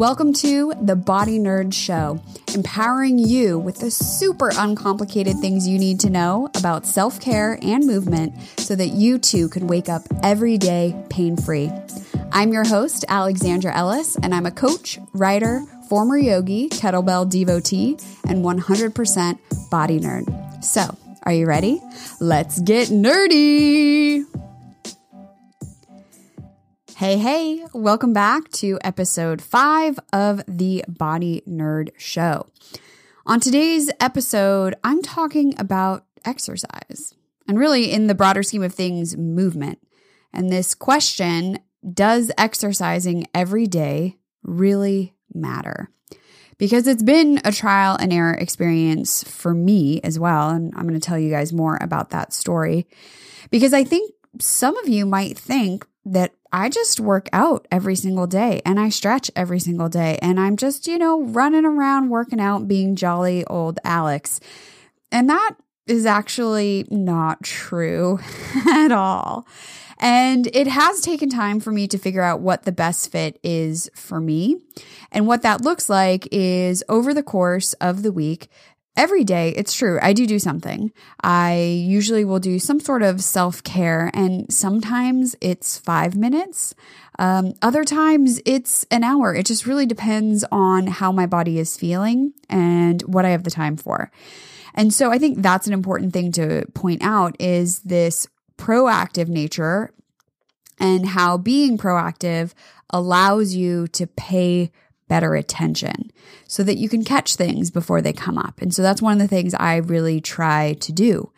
Welcome to the Body Nerd Show, empowering you with the super uncomplicated things you need to know about self-care and movement so that you too can wake up every day pain-free. I'm your host, Alexandra Ellis, and I'm a coach, writer, former yogi, kettlebell devotee, and 100% body nerd. So, are you ready? Let's get nerdy! Hey, welcome back to episode 5 of the Body Nerd Show. On today's episode, I'm talking about exercise and really, in the broader scheme of things, movement. And this question, does exercising every day really matter? Because it's been a trial and error experience for me as well, and I'm going to tell you guys more about that story. Because I think some of you might think that I just work out every single day and I stretch every single day and I'm just, running around working out being jolly old Alex. And that is actually not true at all. And it has taken time for me to figure out what the best fit is for me. And what that looks like is over the course of the week, every day, it's true, I do something. I usually will do some sort of self-care, and sometimes it's 5 minutes. Other times it's an hour. It just really depends on how my body is feeling and what I have the time for. And so I think that's an important thing to point out, is this proactive nature and how being proactive allows you to pay better attention so that you can catch things before they come up. And so that's one of the things I really try to do.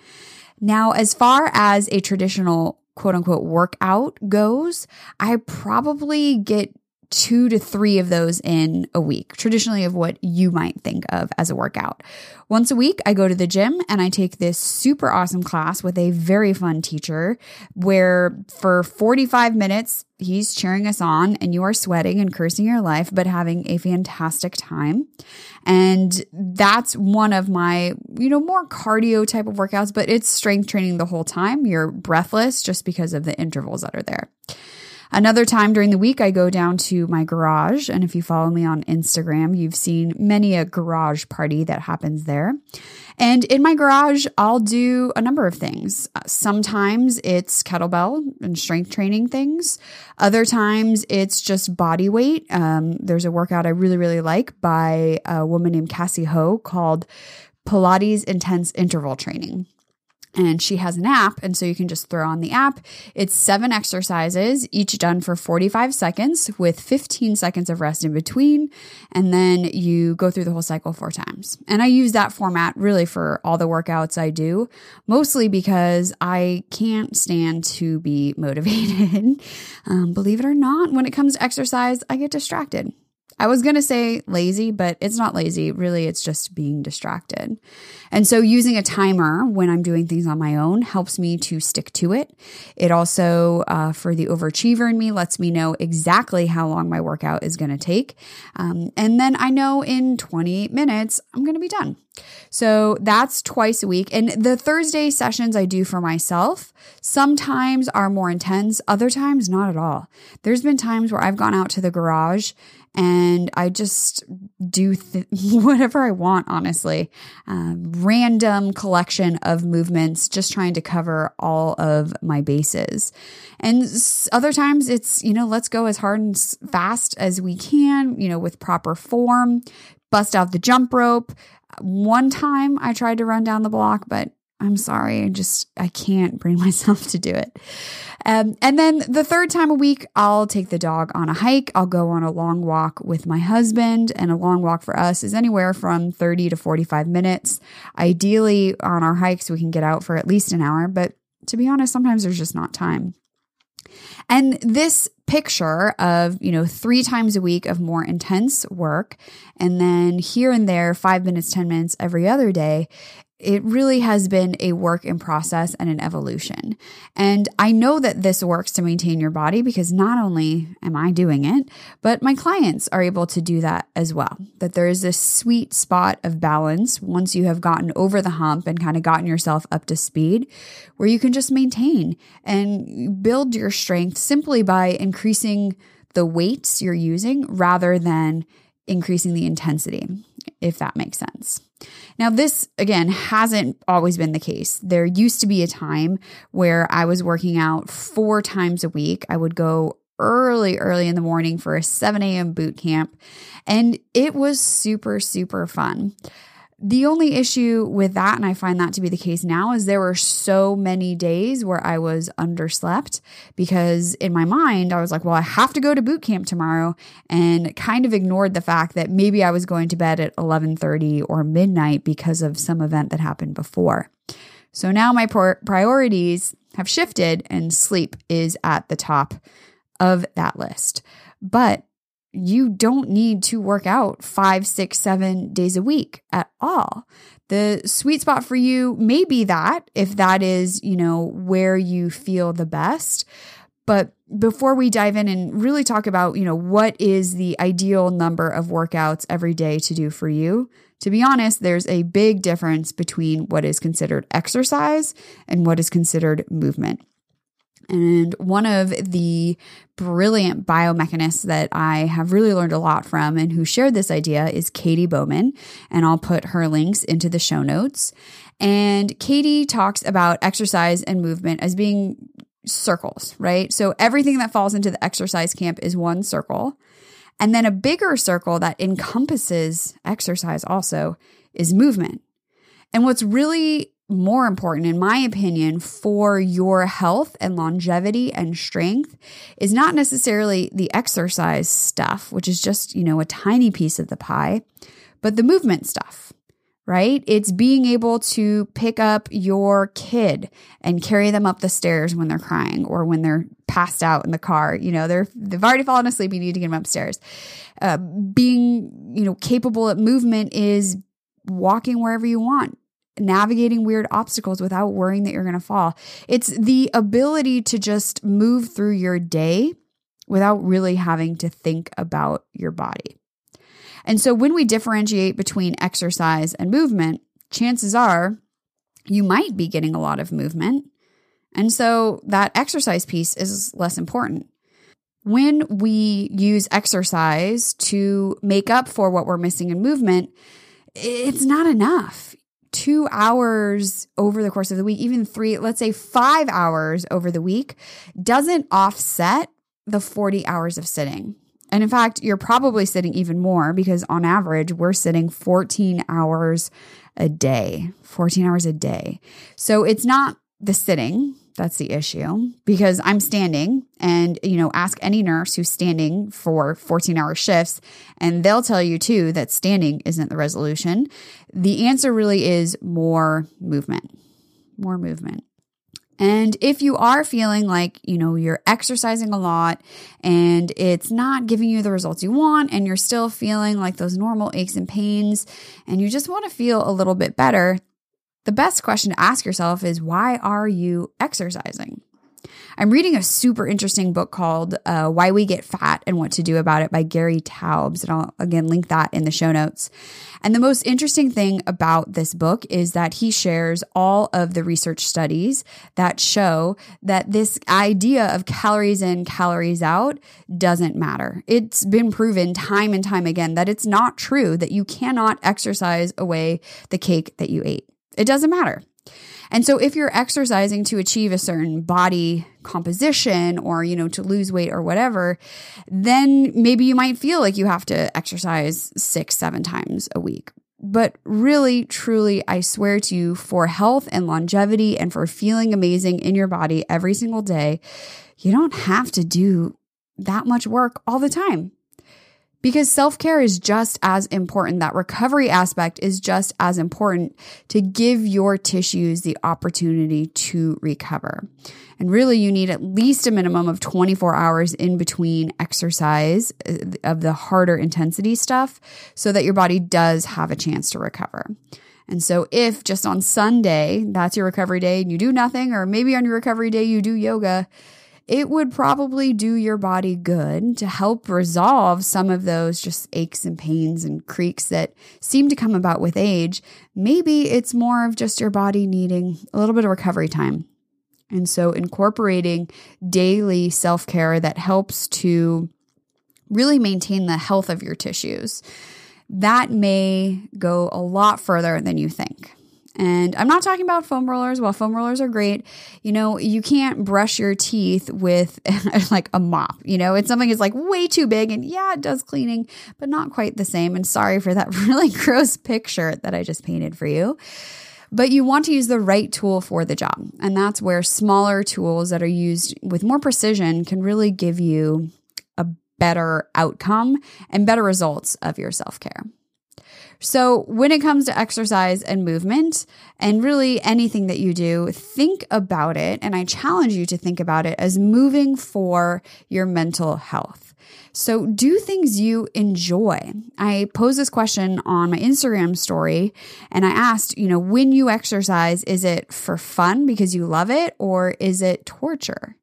Now, as far as a traditional quote unquote workout goes, I probably get 2 to 3 of those in a week, traditionally of what you might think of as a workout. Once a week, I go to the gym and I take this super awesome class with a very fun teacher where for 45 minutes, he's cheering us on and you are sweating and cursing your life, but having a fantastic time. And that's one of my, more cardio type of workouts, but it's strength training the whole time. You're breathless just because of the intervals that are there. Another time during the week, I go down to my garage, and if you follow me on Instagram, you've seen many a garage party that happens there. And in my garage, I'll do a number of things. Sometimes it's kettlebell and strength training things. Other times it's just body weight. There's a workout I really, really like by a woman named Cassie Ho called Pilates Intense Interval Training. And she has an app, and so you can just throw on the app. It's 7 exercises, each done for 45 seconds with 15 seconds of rest in between, and then you go through the whole cycle 4 times. And I use that format really for all the workouts I do, mostly because I can't stand to be motivated. Believe it or not, when it comes to exercise, I get distracted. I was going to say lazy, but it's not lazy. Really, it's just being distracted. And so using a timer when I'm doing things on my own helps me to stick to it. It also, for the overachiever in me, lets me know exactly how long my workout is going to take. And then I know in 20 minutes, I'm going to be done. So that's twice a week. And the Thursday sessions I do for myself sometimes are more intense, other times not at all. There's been times where I've gone out to the garage and I just do whatever I want, honestly. Random collection of movements, just trying to cover all of my bases. And other times it's, let's go as hard and fast as we can, with proper form, bust out the jump rope. One time I tried to run down the block, but I'm sorry, I can't bring myself to do it. And then the third time a week, I'll take the dog on a hike. I'll go on a long walk with my husband, and a long walk for us is anywhere from 30 to 45 minutes. Ideally, on our hikes, we can get out for at least an hour, but to be honest, sometimes there's just not time. And this picture of, 3 times a week of more intense work, and then here and there, 5 minutes, 10 minutes every other day, it really has been a work in process and an evolution. And I know that this works to maintain your body because not only am I doing it, but my clients are able to do that as well, that there is this sweet spot of balance once you have gotten over the hump and kind of gotten yourself up to speed where you can just maintain and build your strength simply by increasing the weights you're using rather than increasing the intensity, if that makes sense. Now, this, again, hasn't always been the case. There used to be a time where I was working out 4 times a week. I would go early in the morning for a 7 a.m. boot camp, and it was super, super fun. The only issue with that, and I find that to be the case now, is there were so many days where I was underslept because in my mind, I was like, well, I have to go to boot camp tomorrow, and kind of ignored the fact that maybe I was going to bed at 11:30 or midnight because of some event that happened before. So now my priorities have shifted, and sleep is at the top of that list. But you don't need to work out 5, 6, 7 days a week at all. The sweet spot for you may be that, if that is, you know, where you feel the best. But before we dive in and really talk about, you know, what is the ideal number of workouts every day to do for you, to be honest, there's a big difference between what is considered exercise and what is considered movement. And one of the brilliant biomechanists that I have really learned a lot from and who shared this idea is Katy Bowman, and I'll put her links into the show notes. And Katy talks about exercise and movement as being circles, right? So everything that falls into the exercise camp is one circle. And then a bigger circle that encompasses exercise also is movement. And what's really more important, in my opinion, for your health and longevity and strength is not necessarily the exercise stuff, which is just, you know, a tiny piece of the pie, but the movement stuff, right? It's being able to pick up your kid and carry them up the stairs when they're crying or when they're passed out in the car. You know, they've already fallen asleep. You need to get them upstairs. Being, you know, capable at movement is walking wherever you want, navigating weird obstacles without worrying that you're going to fall. It's the ability to just move through your day without really having to think about your body. And so when we differentiate between exercise and movement, chances are you might be getting a lot of movement. And so that exercise piece is less important. When we use exercise to make up for what we're missing in movement, it's not enough. 2 hours over the course of the week, even 3, let's say 5 hours over the week, doesn't offset the 40 hours of sitting. And in fact, you're probably sitting even more because on average, we're sitting 14 hours a day. So it's not the sitting that's the issue, because I'm standing, and, you know, ask any nurse who's standing for 14-hour shifts, and they'll tell you too that standing isn't the resolution. The answer really is more movement. And if you are feeling like, you know, you're exercising a lot and it's not giving you the results you want, and you're still feeling like those normal aches and pains, and you just want to feel a little bit better, the best question to ask yourself is, why are you exercising? I'm reading a super interesting book called Why We Get Fat and What to Do About It by Gary Taubes, and I'll again link that in the show notes. And the most interesting thing about this book is that he shares all of the research studies that show that this idea of calories in, calories out doesn't matter. It's been proven time and time again that it's not true, that you cannot exercise away the cake that you ate. It doesn't matter. And so if you're exercising to achieve a certain body composition or, you know, to lose weight or whatever, then maybe you might feel like you have to exercise 6, 7 times a week. But really, truly, I swear to you, for health and longevity and for feeling amazing in your body every single day, you don't have to do that much work all the time. Because self-care is just as important. That recovery aspect is just as important to give your tissues the opportunity to recover. And really, you need at least a minimum of 24 hours in between exercise of the harder intensity stuff so that your body does have a chance to recover. And so if just on Sunday, that's your recovery day, and you do nothing, or maybe on your recovery day you do yoga, it would probably do your body good to help resolve some of those just aches and pains and creaks that seem to come about with age. Maybe it's more of just your body needing a little bit of recovery time. And so incorporating daily self-care that helps to really maintain the health of your tissues, that may go a lot further than you think. And I'm not talking about foam rollers. While foam rollers are great, you know, you can't brush your teeth with like a mop. You know, it's something that's like way too big, and yeah, it does cleaning, but not quite the same. And sorry for that really gross picture that I just painted for you. But you want to use the right tool for the job. And that's where smaller tools that are used with more precision can really give you a better outcome and better results of your self-care. So when it comes to exercise and movement and really anything that you do, think about it. And I challenge you to think about it as moving for your mental health. So do things you enjoy. I posed this question on my Instagram story and I asked, you know, when you exercise, is it for fun because you love it, or is it torture?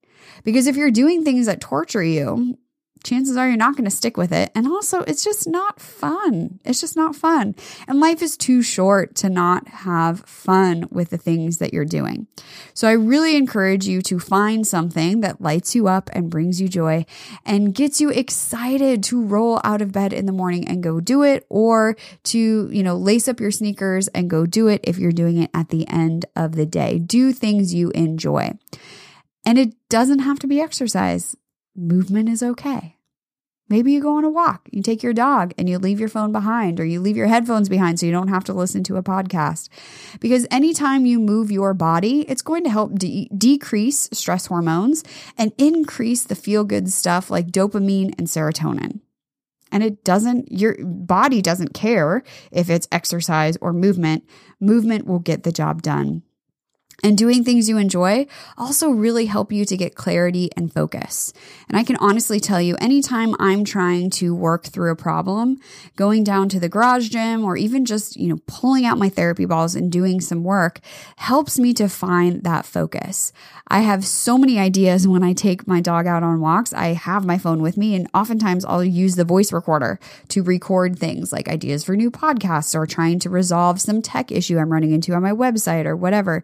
Because if you're doing things that torture you, chances are you're not going to stick with it. And also, it's just not fun. It's just not fun. And life is too short to not have fun with the things that you're doing. So I really encourage you to find something that lights you up and brings you joy and gets you excited to roll out of bed in the morning and go do it, or to, you know, lace up your sneakers and go do it if you're doing it at the end of the day. Do things you enjoy. And it doesn't have to be exercise. Movement is okay. Maybe you go on a walk, you take your dog and you leave your phone behind, or you leave your headphones behind so you don't have to listen to a podcast. Because anytime you move your body, it's going to help decrease stress hormones and increase the feel-good stuff like dopamine and serotonin. And it doesn't, your body doesn't care if it's exercise or movement. Movement will get the job done. And doing things you enjoy also really help you to get clarity and focus. And I can honestly tell you, anytime I'm trying to work through a problem, going down to the garage gym or even just, you know, pulling out my therapy balls and doing some work helps me to find that focus. I have so many ideas when I take my dog out on walks. I have my phone with me, and oftentimes I'll use the voice recorder to record things like ideas for new podcasts or trying to resolve some tech issue I'm running into on my website or whatever.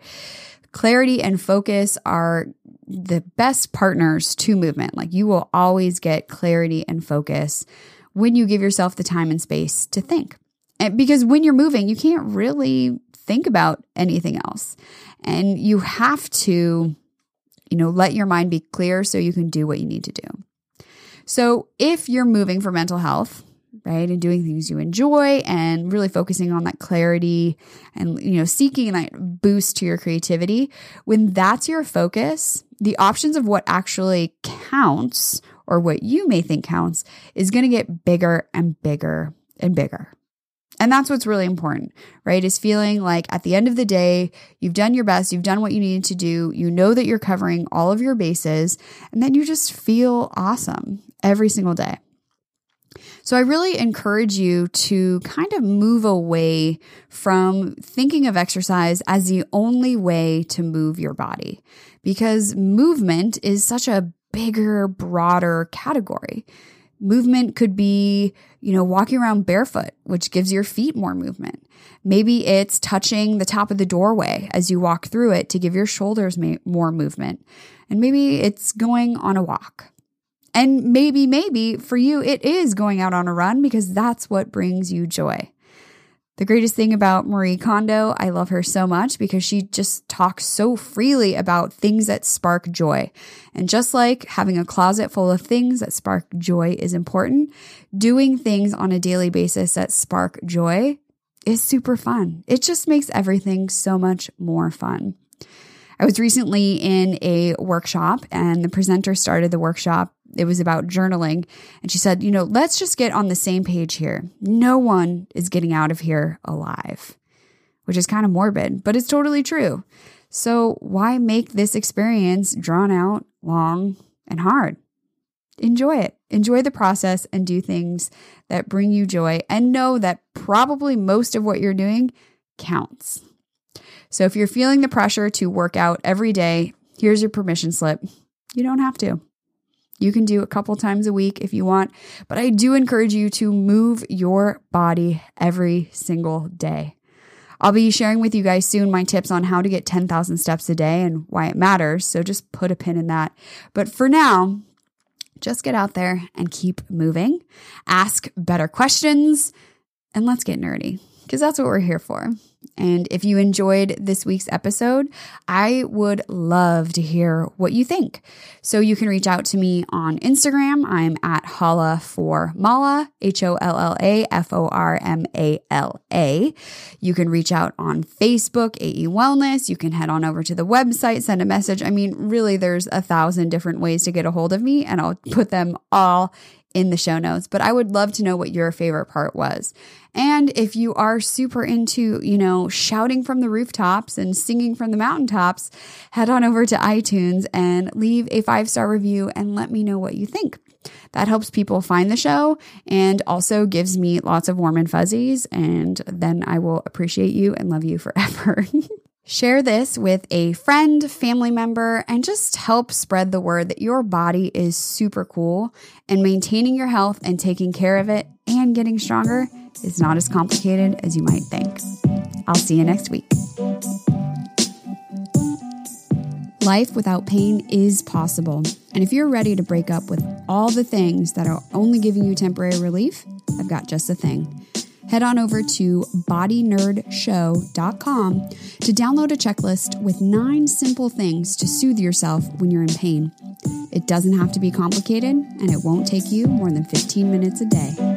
Clarity and focus are the best partners to movement. Like, you will always get clarity and focus when you give yourself the time and space to think. And because when you're moving, you can't really think about anything else. And you have to, you know, let your mind be clear so you can do what you need to do. So if you're moving for mental health, right, and doing things you enjoy and really focusing on that clarity and, you know, seeking that boost to your creativity, when that's your focus, the options of what actually counts, or what you may think counts, is going to get bigger and bigger and bigger. And that's what's really important, right? Is feeling like at the end of the day, you've done your best, you've done what you needed to do, you know that you're covering all of your bases, and then you just feel awesome every single day. So I really encourage you to kind of move away from thinking of exercise as the only way to move your body, because movement is such a bigger, broader category. Movement could be, you know, walking around barefoot, which gives your feet more movement. Maybe it's touching the top of the doorway as you walk through it to give your shoulders more movement. And maybe it's going on a walk. And maybe for you, it is going out on a run, because that's what brings you joy. The greatest thing about Marie Kondo, I love her so much because she just talks so freely about things that spark joy. And just like having a closet full of things that spark joy is important, doing things on a daily basis that spark joy is super fun. It just makes everything so much more fun. I was recently in a workshop and the presenter started the workshop. It was about journaling. And she said, you know, let's just get on the same page here. No one is getting out of here alive, which is kind of morbid, but it's totally true. So why make this experience drawn out, long, and hard? Enjoy it. Enjoy the process and do things that bring you joy, and know that probably most of what you're doing counts. So if you're feeling the pressure to work out every day, here's your permission slip. You don't have to. You can do a couple times a week if you want, but I do encourage you to move your body every single day. I'll be sharing with you guys soon my tips on how to get 10,000 steps a day and why it matters, so just put a pin in that. But for now, Just get out there and keep moving. Ask better questions and let's get nerdy because that's what we're here for. And if you enjoyed this week's episode, I would love to hear what you think. So you can reach out to me on Instagram. I'm at hollaformala, HOLLAFORMALA. You can reach out on Facebook, AE Wellness. You can head on over to the website, send a message. I mean, really, there's 1,000 different ways to get a hold of me, and I'll put them all in the show notes, but I would love to know what your favorite part was. And if you are super into, you know, shouting from the rooftops and singing from the mountaintops, head on over to iTunes and leave a 5-star review and let me know what you think. That helps people find the show and also gives me lots of warm and fuzzies, and then I will appreciate you and love you forever. Share this with a friend, family member, and just help spread the word that your body is super cool and maintaining your health and taking care of it and getting stronger is not as complicated as you might think. I'll see you next week. Life without pain is possible. And if you're ready to break up with all the things that are only giving you temporary relief, I've got just the thing. Head on over to bodynerdshow.com to download a checklist with 9 simple things to soothe yourself when you're in pain. It doesn't have to be complicated, and it won't take you more than 15 minutes a day.